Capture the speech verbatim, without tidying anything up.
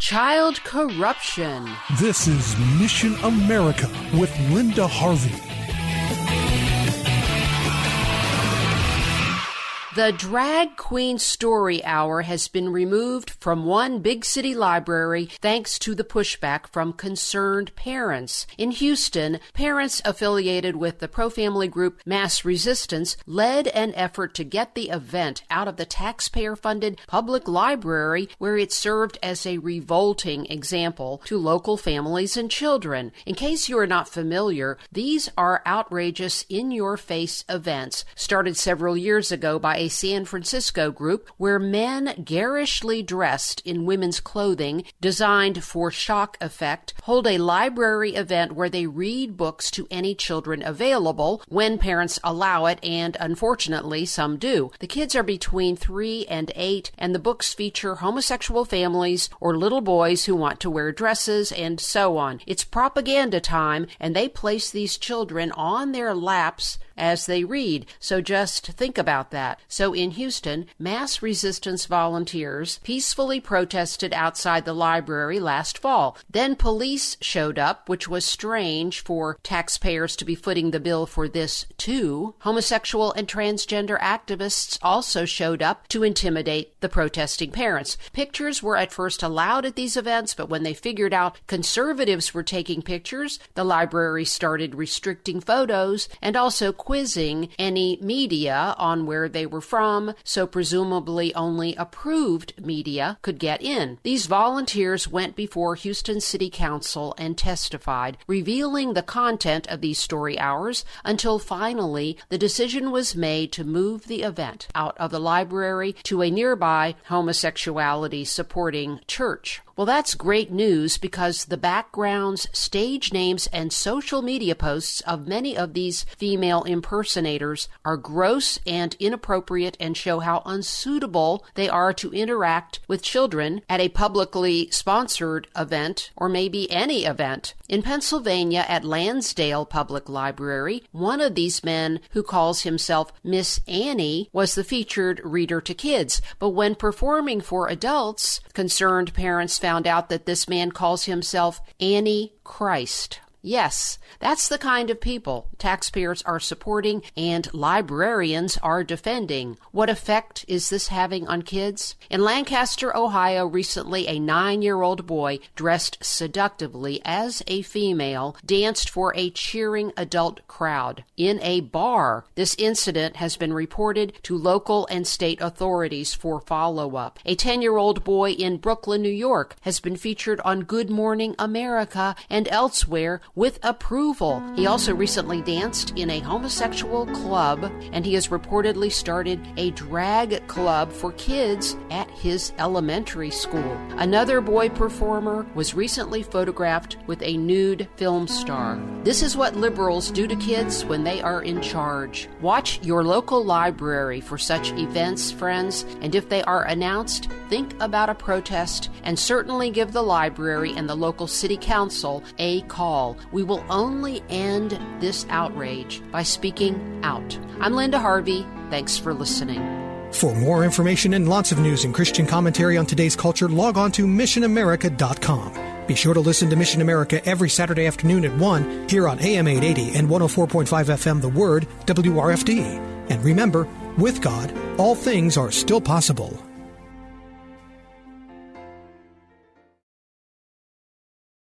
Child corruption. This is Mission America with Linda Harvey. The Drag Queen Story Hour has been removed from one big city library thanks to the pushback from concerned parents. In Houston, parents affiliated with the pro-family group Mass Resistance led an effort to get the event out of the taxpayer-funded public library, where it served as a revolting example to local families and children. In case you are not familiar, these are outrageous in-your-face events started several years ago by a San Francisco group where men garishly dressed in women's clothing designed for shock effect hold a library event where they read books to any children available when parents allow it, and unfortunately some do. The kids are between three and eight, and the books feature homosexual families or little boys who want to wear dresses and so on. It's propaganda time, and they place these children on their laps as they read. So just think about that. So in Houston, Mass Resistance volunteers peacefully protested outside the library last fall. Then police showed up, which was strange for taxpayers to be footing the bill for this too. Homosexual and transgender activists also showed up to intimidate the protesting parents. Pictures were at first allowed at these events, but when they figured out conservatives were taking pictures, the library started restricting photos and also quizzing any media on where they were from, so presumably only approved media could get in. These volunteers went before Houston City Council and testified, revealing the content of these story hours, until finally the decision was made to move the event out of the library to a nearby homosexuality-supporting church. Well, that's great news, because the backgrounds, stage names, and social media posts of many of these female impersonators are gross and inappropriate and show how unsuitable they are to interact with children at a publicly sponsored event, or maybe any event. In Pennsylvania, at Lansdale Public Library, one of these men, who calls himself Miss Annie, was the featured reader to kids. But when performing for adults, concerned parents found found out that this man calls himself Annie Christ. Yes, that's the kind of people taxpayers are supporting and librarians are defending. What effect is this having on kids? In Lancaster, Ohio, recently a nine-year-old boy dressed seductively as a female danced for a cheering adult crowd in a bar. This incident has been reported to local and state authorities for follow-up. A ten-year-old boy in Brooklyn, New York, has been featured on Good Morning America and elsewhere with approval. He also recently danced in a homosexual club, and he has reportedly started a drag club for kids at his elementary school. Another boy performer was recently photographed with a nude film star. This is what liberals do to kids when they are in charge. Watch your local library for such events, friends, and if they are announced, think about a protest, and certainly give the library and the local city council a call. We will only end this outrage by speaking out. I'm Linda Harvey. Thanks for listening. For more information and lots of news and Christian commentary on today's culture, log on to mission america dot com. Be sure to listen to Mission America every Saturday afternoon at one here on A M eight eighty and one oh four point five F M, The Word, W R F D. And remember, with God, all things are still possible.